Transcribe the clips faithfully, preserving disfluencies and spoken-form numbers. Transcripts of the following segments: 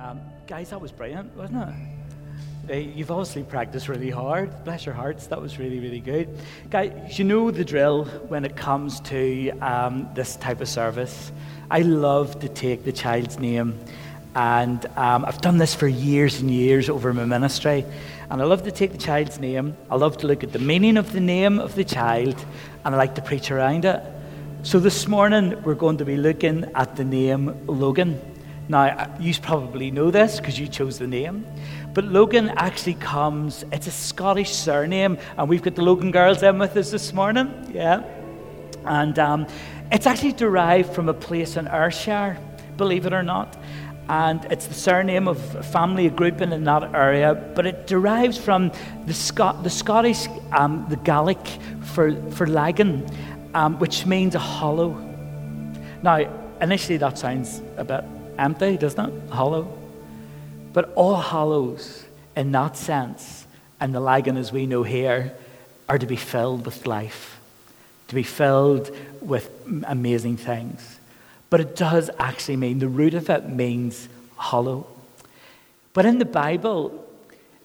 Um, guys, that was brilliant, wasn't it? Uh, you've obviously practiced really hard. Bless your hearts, that was really, really good. Guys, you know the drill when it comes to um, this type of service. I love to take the child's name, and um, I've done this for years and years over my ministry, and I love to take the child's name, I love to look at the meaning of the name of the child, and I like to preach around it. So this morning we're going to be looking at the name Logan. Now, you probably know this because you chose the name, but Logan actually comes, it's a Scottish surname, and we've got the Logan girls in with us this morning, yeah, and um, it's actually derived from a place in Ayrshire, believe it or not. And it's the surname of a family grouping in that area, but it derives from the Scot, the Scottish, um, the Gaelic for for Lagan, um, which means a hollow. Now, initially that sounds a bit empty, doesn't it? Hollow. But all hollows, in that sense, and the Lagan as we know here, are to be filled with life, to be filled with amazing things. But it does actually mean, the root of it means hollow. But in the Bible,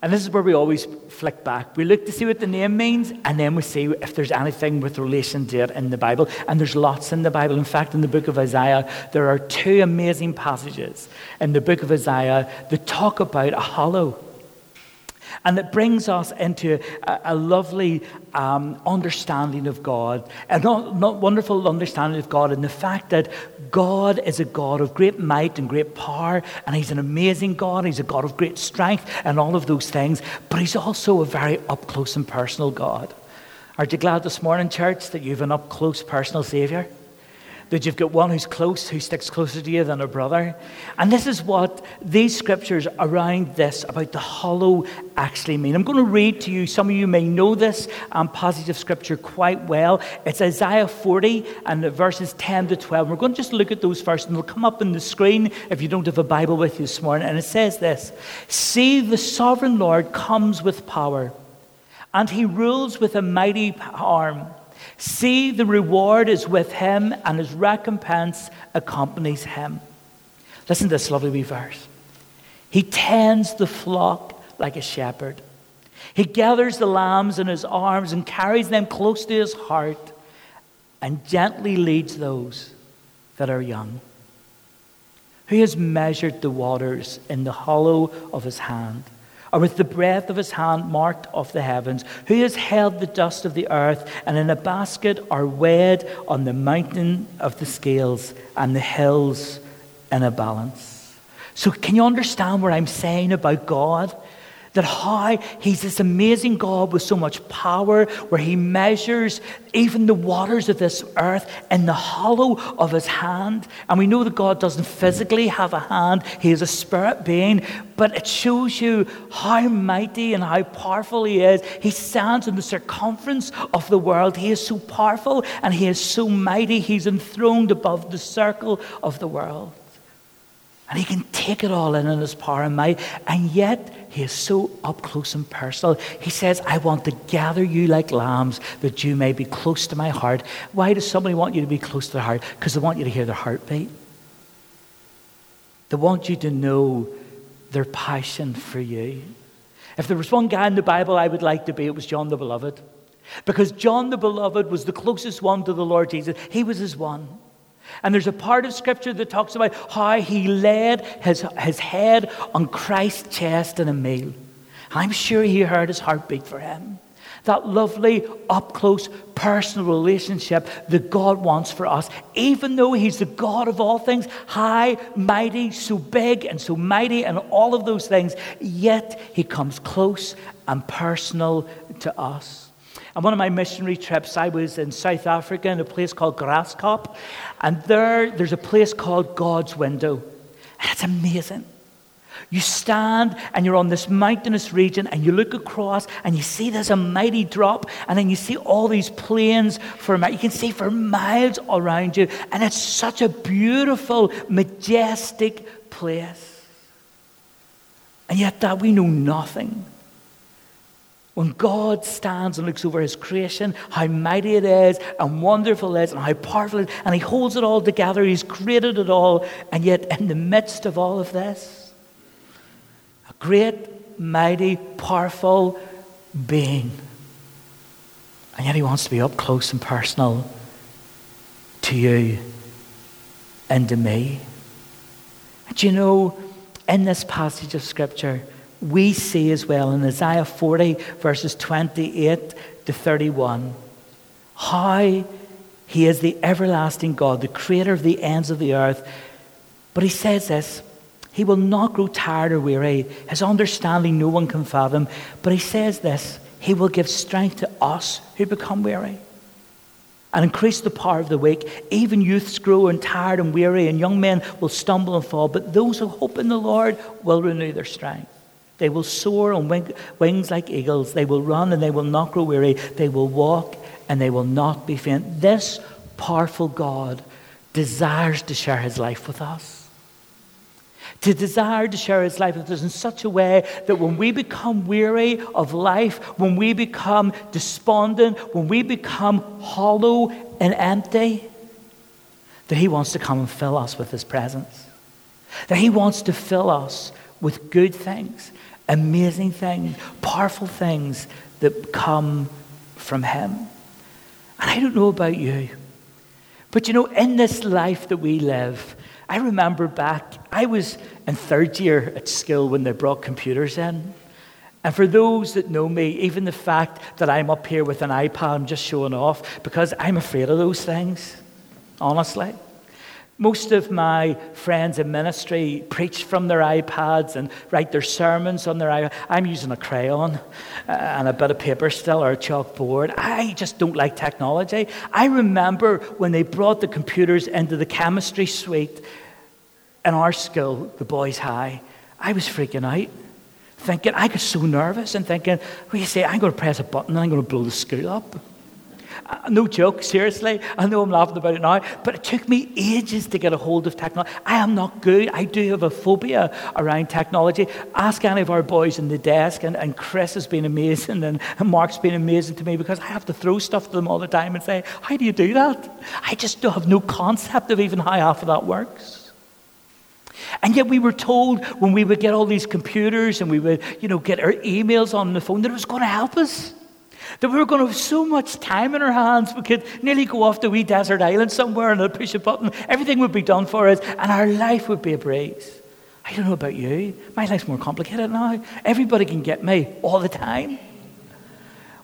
and this is where we always flick back, we look to see what the name means, and then we see if there's anything with relation to it in the Bible. And there's lots in the Bible. In fact, in the book of Isaiah, there are two amazing passages in the book of Isaiah that talk about a hollow. And it brings us into a, a lovely um, understanding of God, a not, not wonderful understanding of God, and the fact that God is a God of great might and great power, and he's an amazing God, he's a God of great strength and all of those things, but he's also a very up-close and personal God. Aren't you glad this morning, church, that you have an up-close personal Saviour? That you've got one who's close, who sticks closer to you than a brother. And this is what these scriptures around this, about the hollow, actually mean. I'm going to read to you, some of you may know this um, passage of scripture quite well. It's Isaiah forty and the verses ten to twelve. We're going to just look at those first, and they'll come up on the screen if you don't have a Bible with you this morning. And it says this: "See, the sovereign Lord comes with power, and he rules with a mighty arm. See, the reward is with him, and his recompense accompanies him." Listen to this lovely wee verse. "He tends the flock like a shepherd. He gathers the lambs in his arms and carries them close to his heart, and gently leads those that are young. Who has measured the waters in the hollow of his hand? Or with the breath of his hand marked off the heavens? Who has held the dust of the earth, and in a basket are weighed on the mountain of the scales, and the hills in a balance?" So can you understand what I'm saying about God? That how he's this amazing God with so much power, where he measures even the waters of this earth in the hollow of his hand. And we know that God doesn't physically have a hand. He is a spirit being. But it shows you how mighty and how powerful he is. He stands on the circumference of the world. He is so powerful and he is so mighty. He's enthroned above the circle of the world. And he can take it all in in his power and might. And yet, he is so up close and personal. He says, "I want to gather you like lambs, that you may be close to my heart." Why does somebody want you to be close to their heart? Because they want you to hear their heartbeat. They want you to know their passion for you. If there was one guy in the Bible I would like to be, it was John the Beloved. Because John the Beloved was the closest one to the Lord Jesus. He was his one. And there's a part of Scripture that talks about how he laid his, his head on Christ's chest in a meal. I'm sure he heard his heartbeat for him. That lovely, up-close, personal relationship that God wants for us. Even though he's the God of all things, high, mighty, so big and so mighty and all of those things, yet he comes close and personal to us. On one of my missionary trips, I was in South Africa in a place called Graskop. And there, there's a place called God's Window. And it's amazing. You stand and you're on this mountainous region and you look across and you see there's a mighty drop, and then you see all these plains for you can see for miles around you. And it's such a beautiful, majestic place. And yet that we know nothing. When God stands and looks over his creation, how mighty it is and wonderful it is and how powerful it is, and he holds it all together, he's created it all, and yet in the midst of all of this, A great, mighty, powerful being. And yet he wants to be up close and personal to you and to me. And you know, in this passage of Scripture, we see as well in Isaiah forty, verses twenty-eight to thirty-one, how he is the everlasting God, the creator of the ends of the earth. But he says this, he will not grow tired or weary. His understanding no one can fathom. But he says this, he will give strength to us who become weary and increase the power of the weak. Even youths grow and tired and weary, and young men will stumble and fall. But those who hope in the Lord will renew their strength. They will soar on wing, wings like eagles. They will run and they will not grow weary. They will walk and they will not be faint. This powerful God desires to share his life with us. To desire to share his life with us in such a way that when we become weary of life, when we become despondent, when we become hollow and empty, that he wants to come and fill us with his presence. That he wants to fill us with good things, amazing things, powerful things that come from him. And I don't know about you, but you know, in this life that we live, I remember back, I was in third year at school when they brought computers in. And for those that know me, even the fact that I'm up here with an iPad, I'm just showing off, because I'm afraid of those things, honestly. Most of my friends in ministry preach from their iPads and write their sermons on their iPad. I'm using a crayon and a bit of paper still, or a chalkboard. I just don't like technology. I remember when they brought the computers into the chemistry suite in our school, the boys' high, I was freaking out, thinking, I was so nervous and thinking, well, you say, I'm going to press a button and I'm going to blow the school up. No joke, seriously. I know I'm laughing about it now, but it took me ages to get a hold of technology. I am not good. I do have a phobia around technology. Ask any of our boys in the desk, and, and Chris has been amazing, and, and Mark's been amazing to me, because I have to throw stuff to them all the time and say, how do you do that? I just don't have no concept of even how half of that works. And yet we were told when we would get all these computers and we would, you know, get our emails on the phone, that it was going to help us. That we were going to have so much time in our hands, we could nearly go off to a wee desert island somewhere and I'd push a button. Everything would be done for us and our life would be a breeze. I don't know about you. My life's more complicated now. Everybody can get me all the time.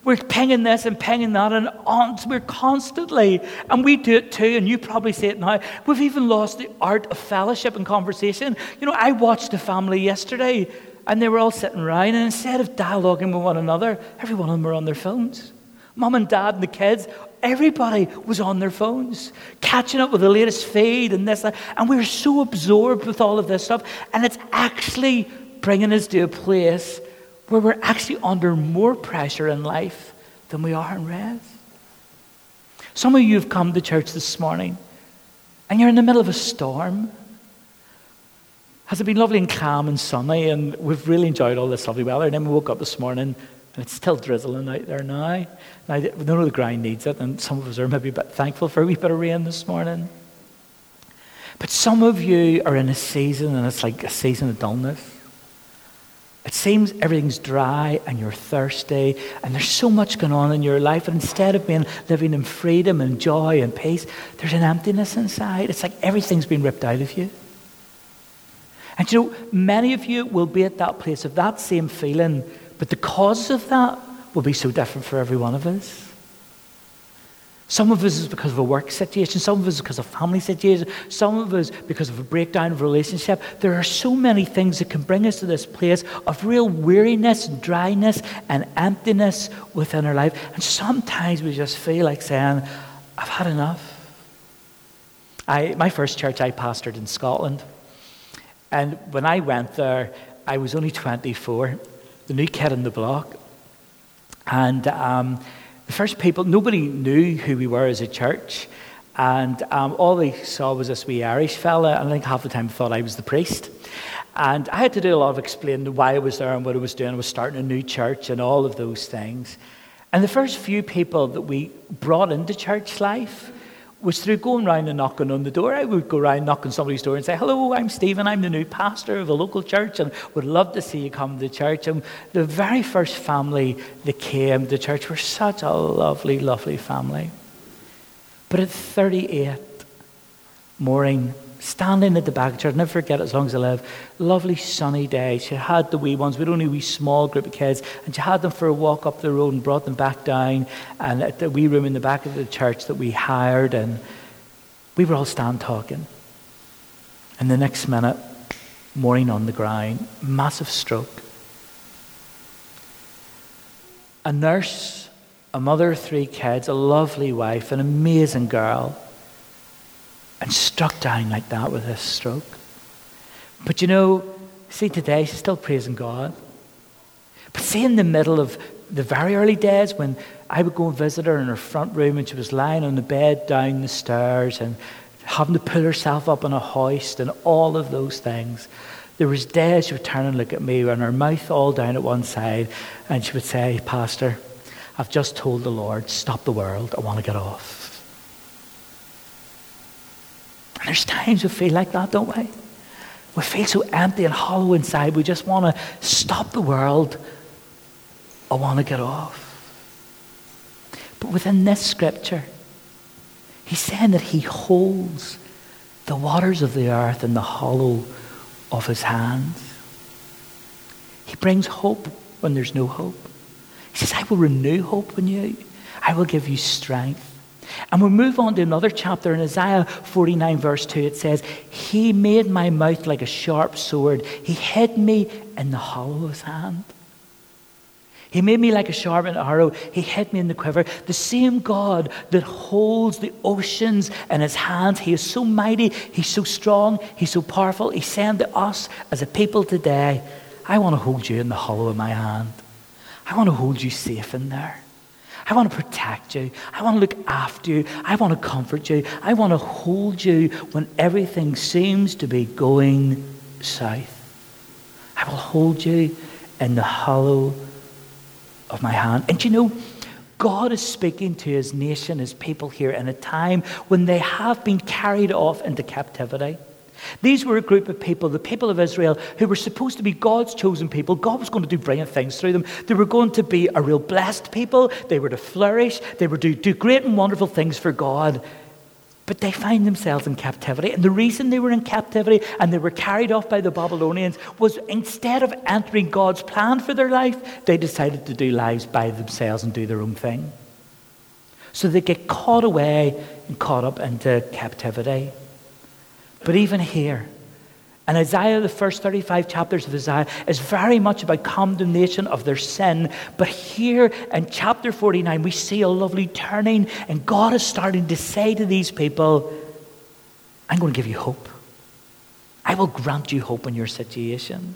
We're pinging this and pinging that and on. We're constantly, and we do it too, and you probably see it now. We've even lost the art of fellowship and conversation. You know, I watched a family yesterday, and they were all sitting around, and instead of dialoguing with one another, every one of them were on their phones. Mum and dad and the kids, everybody was on their phones, catching up with the latest feed and this, and we were so absorbed with all of this stuff, and it's actually bringing us to a place where we're actually under more pressure in life than we are in rest. Some of you have come to church this morning, and you're in the middle of a storm. Has it been lovely and calm and sunny, and we've really enjoyed all this lovely weather, and then we woke up this morning and it's still drizzling out there now. Now, I know the ground needs it, and some of us are maybe a bit thankful for a wee bit of rain this morning. But some of you are in a season, and it's like a season of dullness. It seems everything's dry and you're thirsty and there's so much going on in your life, and instead of being living in freedom and joy and peace, there's an emptiness inside. It's like everything's been ripped out of you. And you know, many of you will be at that place of that same feeling, but the cause of that will be so different for every one of us. Some of us is because of a work situation, some of us is because of a family situation, some of us because of a breakdown of a relationship. There are so many things that can bring us to this place of real weariness, dryness, and emptiness within our life. And sometimes we just feel like saying, I've had enough. I, my first church I pastored in Scotland. And when I went there, I was only twenty-four, the new kid in the block. And um, the first people, nobody knew who we were as a church. And um, all they saw was this wee Irish fella. And I think half the time I thought I was the priest. And I had to do a lot of explaining why I was there and what I was doing. I was starting a new church and all of those things. And the first few people that we brought into church life was through going round and knocking on the door. I would go round knocking somebody's door and say, hello, I'm Stephen, I'm the new pastor of a local church and would love to see you come to church. And the very first family that came to church were such a lovely, lovely family. But at thirty-eight, Maureen, standing at the back of church, I'll never forget it as long as I live, lovely sunny day. She had the wee ones, we'd only a wee small group of kids, and she had them for a walk up the road and brought them back down, and at the wee room in the back of the church that we hired, and we were all stand talking. And the next minute, Maureen on the ground, massive stroke. A nurse, a mother of three kids, a lovely wife, an amazing girl, and struck down like that with a stroke. But you know, see today, she's still praising God. But see, in the middle of the very early days when I would go and visit her in her front room and she was lying on the bed down the stairs and having to pull herself up in a hoist and all of those things, there was days she would turn and look at me and her mouth all down at one side and she would say, Pastor, I've just told the Lord, stop the world, I want to get off. And there's times we feel like that, don't we? We feel so empty and hollow inside. We just want to stop the world. I want to get off. But within this scripture, he's saying that he holds the waters of the earth in the hollow of his hands. He brings hope when there's no hope. He says, I will renew hope in you. I will give you strength. And we'll move on to another chapter in Isaiah forty-nine verse two. It says, he made my mouth like a sharp sword. He hid me in the hollow of his hand. He made me like a sharp arrow. He hid me in the quiver. The same God that holds the oceans in his hands. He is so mighty. He's so strong. He's so powerful. He's saying to us as a people today, I want to hold you in the hollow of my hand. I want to hold you safe in there. I want to protect you. I want to look after you. I want to comfort you. I want to hold you when everything seems to be going south. I will hold you in the hollow of my hand. And you know, God is speaking to his nation, his people here in a time when they have been carried off into captivity. These were a group of people, the people of Israel, who were supposed to be God's chosen people. God was going to do brilliant things through them. They were going to be a real blessed people. They were to flourish. They were to do great and wonderful things for God. But they find themselves in captivity. And the reason they were in captivity and they were carried off by the Babylonians was instead of entering God's plan for their life, they decided to do lives by themselves and do their own thing. So they get caught away and caught up into captivity. But even here, and Isaiah, the first thirty-five chapters of Isaiah, is very much about condemnation of their sin. But here in chapter forty-nine, we see a lovely turning, and God is starting to say to these people, I'm going to give you hope. I will grant you hope in your situation.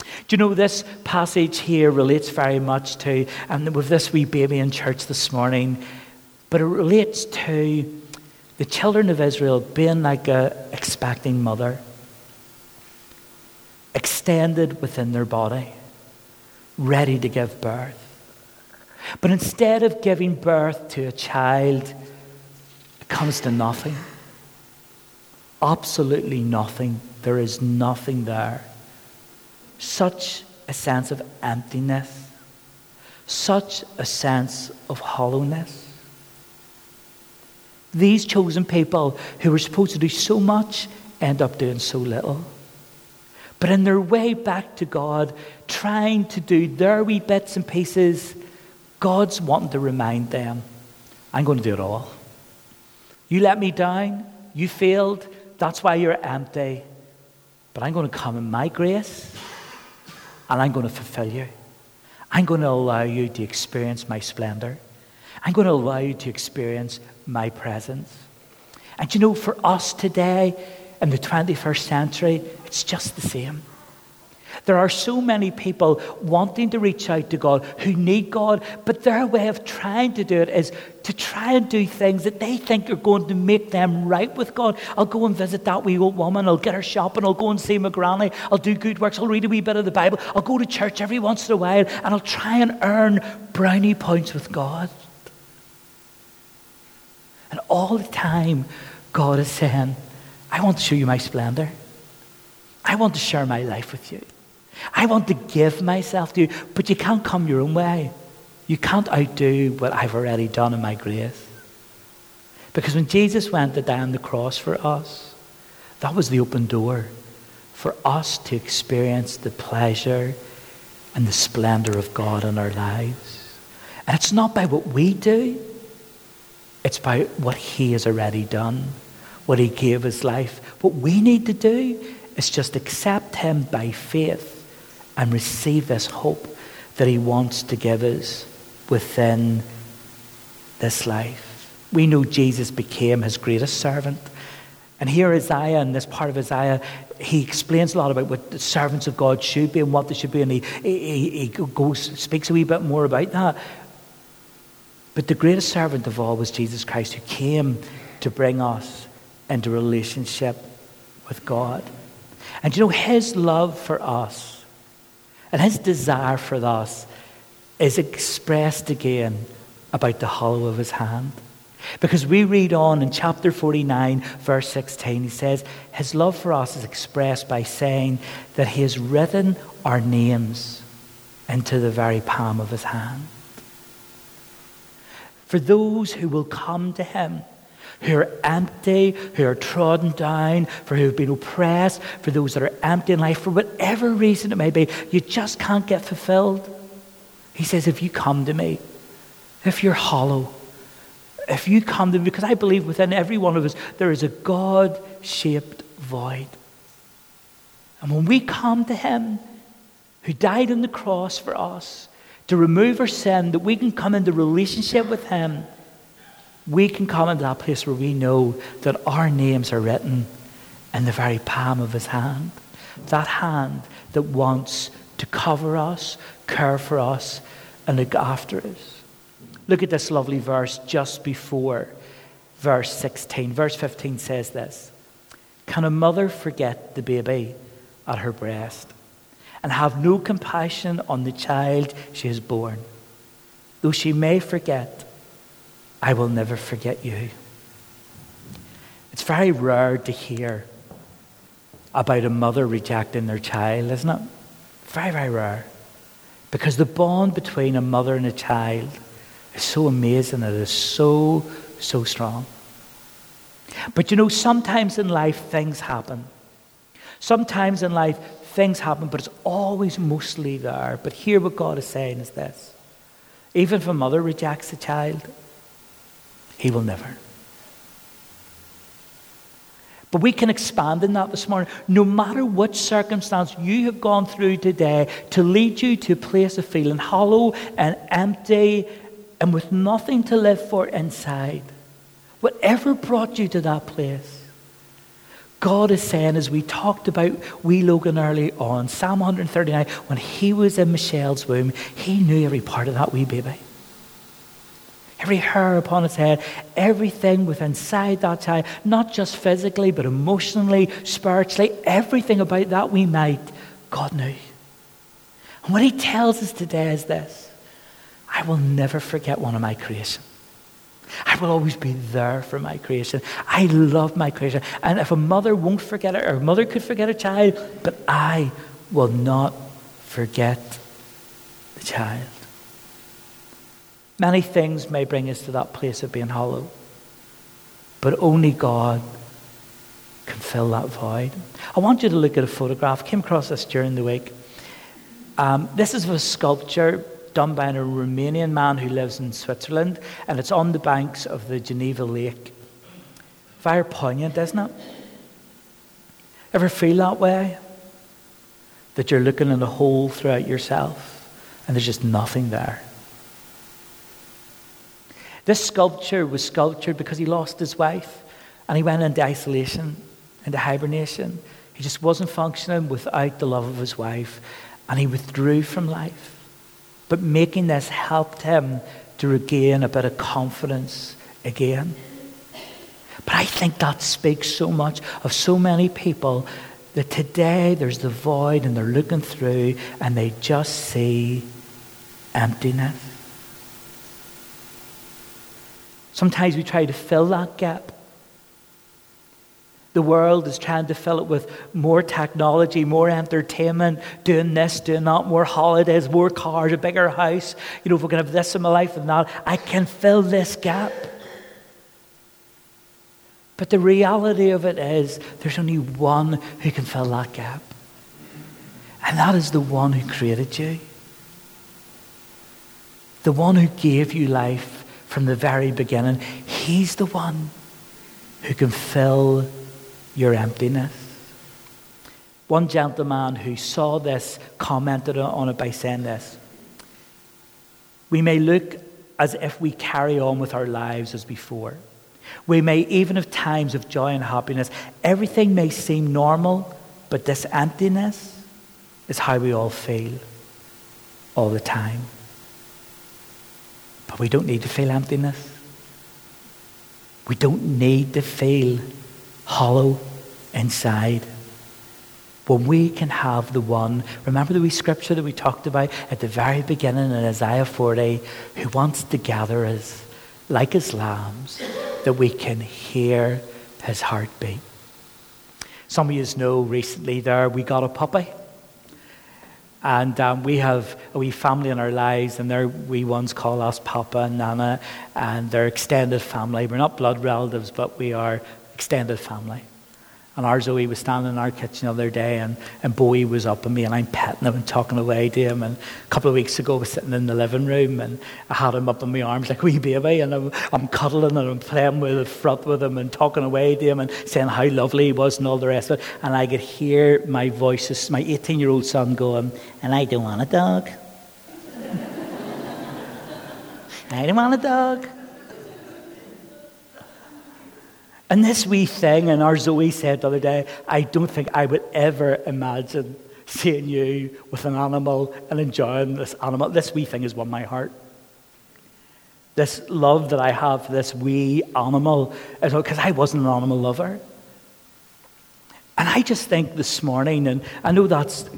Do you know, this passage here relates very much to, and with this wee baby in church this morning, but it relates to the children of Israel being like an expecting mother, extended within their body, ready to give birth. But instead of giving birth to a child, it comes to nothing. Absolutely nothing. There is nothing there. Such a sense of emptiness, such a sense of hollowness. These chosen people who were supposed to do so much end up doing so little. But in their way back to God, trying to do their wee bits and pieces, God's wanting to remind them, I'm going to do it all. You let me down, you failed, that's why you're empty. But I'm going to come in my grace and I'm going to fulfill you. I'm going to allow you to experience my splendor. I'm going to allow you to experience my presence. And you know, for us today in the twenty-first century, it's just the same. There are so many people wanting to reach out to God, who need God, but their way of trying to do it is to try and do things that they think are going to make them right with God. I'll go and visit that wee old woman, I'll get her shopping, I'll go and see my granny, I'll do good works, I'll read a wee bit of the Bible, I'll go to church every once in a while, and I'll try and earn brownie points with God. all the time, God is saying, I want to show you my splendor. I want to share my life with you. I want to give myself to you, but you can't come your own way. You can't outdo what I've already done in my grace. Because when Jesus went to die on the cross for us, that was the open door for us to experience the pleasure and the splendor of God in our lives. And it's not by what we do, it's by what he has already done, what he gave his life. What we need to do is just accept him by faith and receive this hope that he wants to give us within this life. We know Jesus became his greatest servant. And here Isaiah, in this part of Isaiah, he explains a lot about what the servants of God should be and what they should be. And he, he, he goes, speaks a wee bit more about that. But the greatest servant of all was Jesus Christ, who came to bring us into relationship with God. And you know, his love for us and his desire for us is expressed again about the hollow of his hand. Because we read on in chapter forty-nine, verse sixteen, he says, his love for us is expressed by saying that he has written our names into the very palm of his hand. For those who will come to him, who are empty, who are trodden down, for who have been oppressed, for those that are empty in life, for whatever reason it may be, you just can't get fulfilled. He says, if you come to me, if you're hollow, if you come to me, because I believe within every one of us, there is a God-shaped void. And when we come to him, who died on the cross for us, to remove our sin, that we can come into relationship with him, we can come into that place where we know that our names are written in the very palm of his hand. That hand that wants to cover us, care for us, and look after us. Look at this lovely verse just before verse sixteen. Verse fifteen says this: can a mother forget the baby at her breast and have no compassion on the child she has born? Though she may forget, I will never forget you. It's very rare to hear about a mother rejecting their child, isn't it? Very, very rare. Because the bond between a mother and a child is so amazing. It is so, so strong. But you know, sometimes in life things happen. Sometimes in life things happen, but it's always mostly there. But here what God is saying is this: even if a mother rejects a child, he will never. But we can expand in that this morning. No matter what circumstance you have gone through today to lead you to a place of feeling hollow and empty and with nothing to live for inside, whatever brought you to that place, God is saying, as we talked about wee Logan early on, Psalm one thirty-nine, when he was in Michelle's womb, he knew every part of that wee baby. Every hair upon his head, everything within inside that child, not just physically, but emotionally, spiritually, everything about that we might, God knew. And what he tells us today is this: I will never forget one of my creation. I will always be there for my creation. I love my creation. And if a mother won't forget it, or a mother could forget a child, but I will not forget the child. Many things may bring us to that place of being hollow, but only God can fill that void. I want you to look at a photograph. I came across this during the week. Um, this is a sculpture done by a Romanian man who lives in Switzerland, and it's on the banks of the Geneva Lake. Very poignant, isn't it? Ever feel that way? That you're looking in a hole throughout yourself, and there's just nothing there. This sculpture was sculptured because he lost his wife and he went into isolation, into hibernation. He just wasn't functioning without the love of his wife, and he withdrew from life. But making this helped him to regain a bit of confidence again. But I think that speaks so much of so many people, that today there's the void and they're looking through and they just see emptiness. Sometimes we try to fill that gap. The world is trying to fill it with more technology, more entertainment, doing this, doing that, more holidays, more cars, a bigger house. You know, if we're going to have this in my life and that, I can fill this gap. But the reality of it is, there's only one who can fill that gap. And that is the one who created you. The one who gave you life from the very beginning. He's the one who can fill your emptiness. One gentleman who saw this commented on it by saying this: we may look as if we carry on with our lives as before. We may even have times of joy and happiness. Everything may seem normal, but this emptiness is how we all feel all the time. But we don't need to feel emptiness. We don't need to feel hollow inside. When we can have the one, remember the wee scripture that we talked about at the very beginning in Isaiah forty, who wants to gather us like his lambs, that we can hear his heartbeat. Some of you know recently there we got a puppy. And um, we have a wee family in our lives, and their wee ones call us Papa and Nana, and they're extended family. We're not blood relatives, but we are extended family. And our Zoe was standing in our kitchen the other day, and, and Bowie was up on me, and I'm petting him and talking away to him. And a couple of weeks ago, I was sitting in the living room, and I had him up in my arms like a wee baby, and I'm, I'm cuddling, and I'm playing with the front with him, and talking away to him, and saying how lovely he was, and all the rest of it. And I could hear my voices, my eighteen-year-old son going, and I don't want a dog. I don't want a dog. And this wee thing, and our Zoe said the other day, I don't think I would ever imagine seeing you with an animal and enjoying this animal. This wee thing has won my heart. This love that I have for this wee animal, because I wasn't an animal lover. And I just think this morning, and I know that's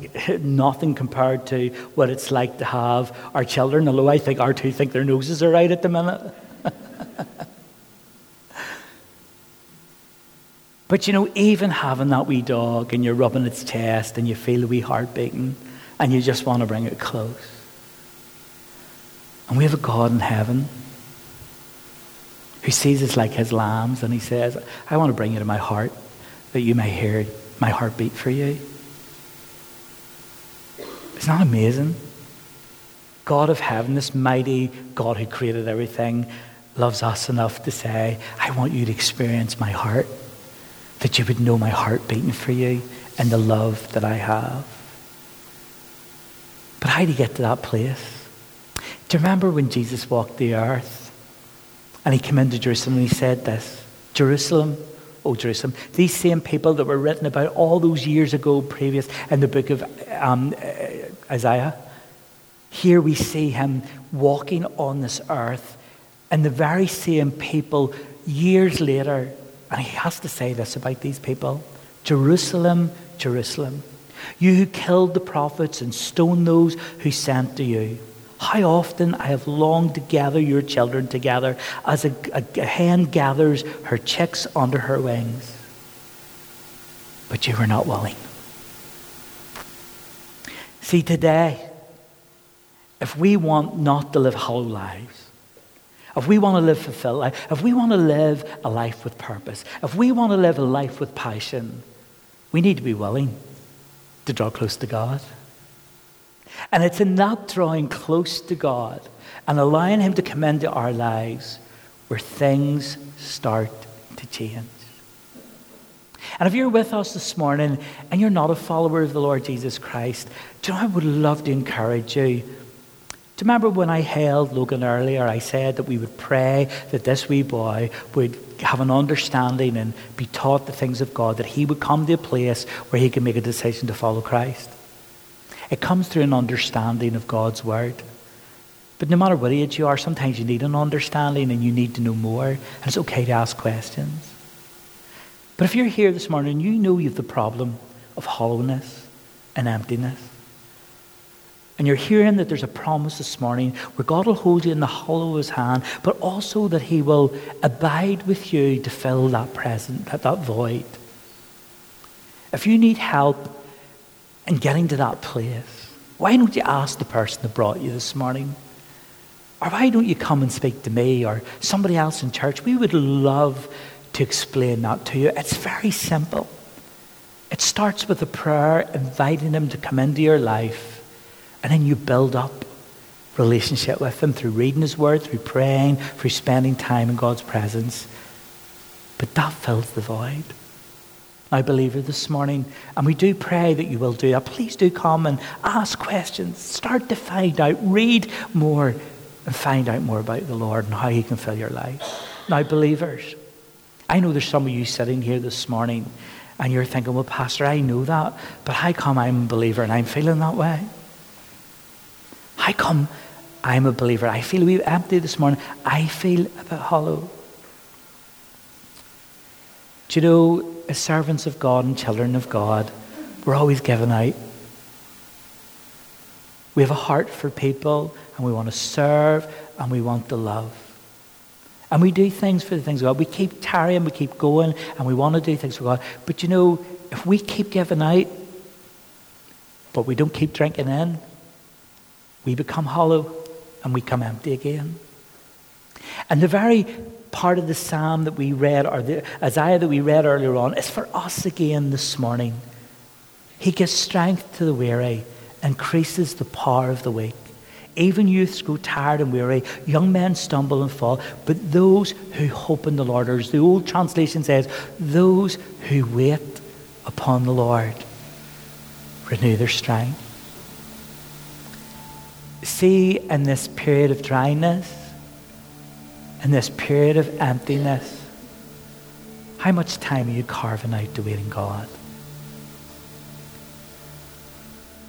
nothing compared to what it's like to have our children, although I think our two think their noses are right at the minute. But you know, even having that wee dog and you're rubbing its chest and you feel the wee heart beating and you just want to bring it close. And we have a God in heaven who sees us like his lambs, and he says, I want to bring you to my heart that you may hear my heartbeat for you. It's not amazing? God of heaven, this mighty God who created everything, loves us enough to say, I want you to experience my heart, that you would know my heart beating for you and the love that I have. But how do you get to that place? Do you remember when Jesus walked the earth and he came into Jerusalem and he said this, Jerusalem, oh Jerusalem, these same people that were written about all those years ago previous in the book of um, Isaiah, here we see him walking on this earth, and the very same people years later. And he has to say this about these people. Jerusalem, Jerusalem, you who killed the prophets and stoned those who sent to you. How often I have longed to gather your children together as a, a, a hen gathers her chicks under her wings. But you were not willing. See, today, if we want not to live hollow lives, if we want to live fulfilled life, if we want to live a life with purpose, if we want to live a life with passion, we need to be willing to draw close to God. And it's in that drawing close to God and allowing him to come into our lives where things start to change. And if you're with us this morning and you're not a follower of the Lord Jesus Christ, do you know, I would love to encourage you. Do you remember when I held Logan earlier, I said that we would pray that this wee boy would have an understanding and be taught the things of God, that he would come to a place where he can make a decision to follow Christ. It comes through an understanding of God's word. But no matter what age you are, sometimes you need an understanding and you need to know more. And it's okay to ask questions. But if you're here this morning, you know you have the problem of hollowness and emptiness. And you're hearing that there's a promise this morning where God will hold you in the hollow of his hand, but also that he will abide with you to fill that present, that, that void. If you need help in getting to that place, why don't you ask the person that brought you this morning? Or why don't you come and speak to me or somebody else in church? We would love to explain that to you. It's very simple. It starts with a prayer inviting him to come into your life. And then you build up relationship with him through reading his word, through praying, through spending time in God's presence. But that fills the void. Now, believer, this morning, and we do pray that you will do that, please do come and ask questions. Start to find out. Read more and find out more about the Lord and how he can fill your life. Now, believers, I know there's some of you sitting here this morning and you're thinking, well, Pastor, I know that, but how come I'm a believer and I'm feeling that way? How come I'm a believer? I feel a wee empty this morning. I feel a bit hollow. Do you know, as servants of God and children of God, we're always giving out. We have a heart for people, and we want to serve, and we want to love. And we do things for the things of God. We keep tarrying, we keep going, and we want to do things for God. But you know, if we keep giving out, but we don't keep drinking in, we become hollow and we become empty again. And the very part of the psalm that we read, or the Isaiah that we read earlier on, is for us again this morning. He gives strength to the weary, increases the power of the weak. Even youths grow tired and weary, young men stumble and fall, but those who hope in the Lord, or as the old translation says, those who wait upon the Lord renew their strength. See, in this period of dryness, in this period of emptiness, how much time are you carving out to wait in God?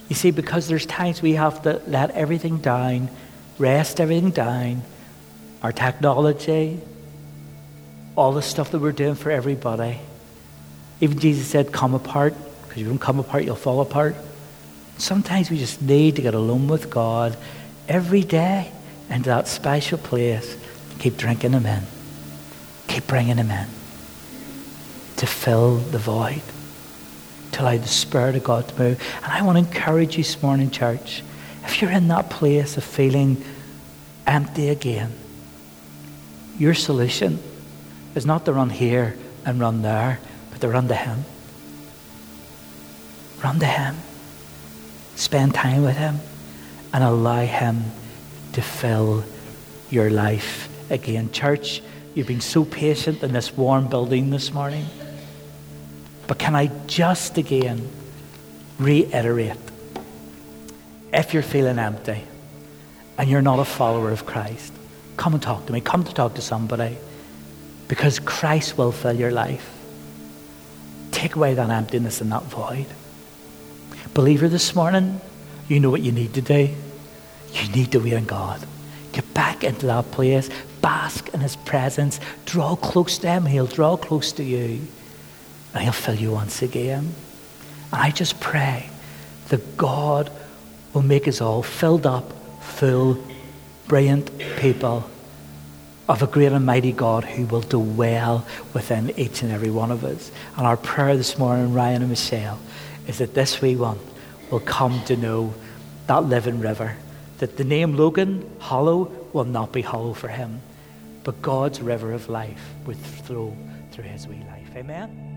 You see, because there's times we have to let everything down, rest everything down, our technology, all the stuff that we're doing for everybody. Even Jesus said, come apart, because if you don't come apart, you'll fall apart. Sometimes we just need to get alone with God every day into that special place. Keep drinking him in. Keep bringing him in to fill the void, to allow the Spirit of God to move. And I want to encourage you this morning, church, if you're in that place of feeling empty again, your solution is not to run here and run there, but to run to him. Run to him. Spend time with him and allow him to fill your life again. Church, you've been so patient in this warm building this morning. But can I just again reiterate, if you're feeling empty and you're not a follower of Christ, come and talk to me. Come to talk to somebody, because Christ will fill your life. Take away that emptiness and that void. Believer, this morning, you know what you need to do. You need to wait on God. Get back into that place. Bask in his presence. Draw close to him. He'll draw close to you. And he'll fill you once again. And I just pray that God will make us all filled up, full, brilliant people of a great and mighty God who will dwell within each and every one of us. And our prayer this morning, Ryan and Michelle, is that this wee one will come to know that living river, that the name Logan, hollow, will not be hollow for him, but God's river of life will flow through his wee life. Amen.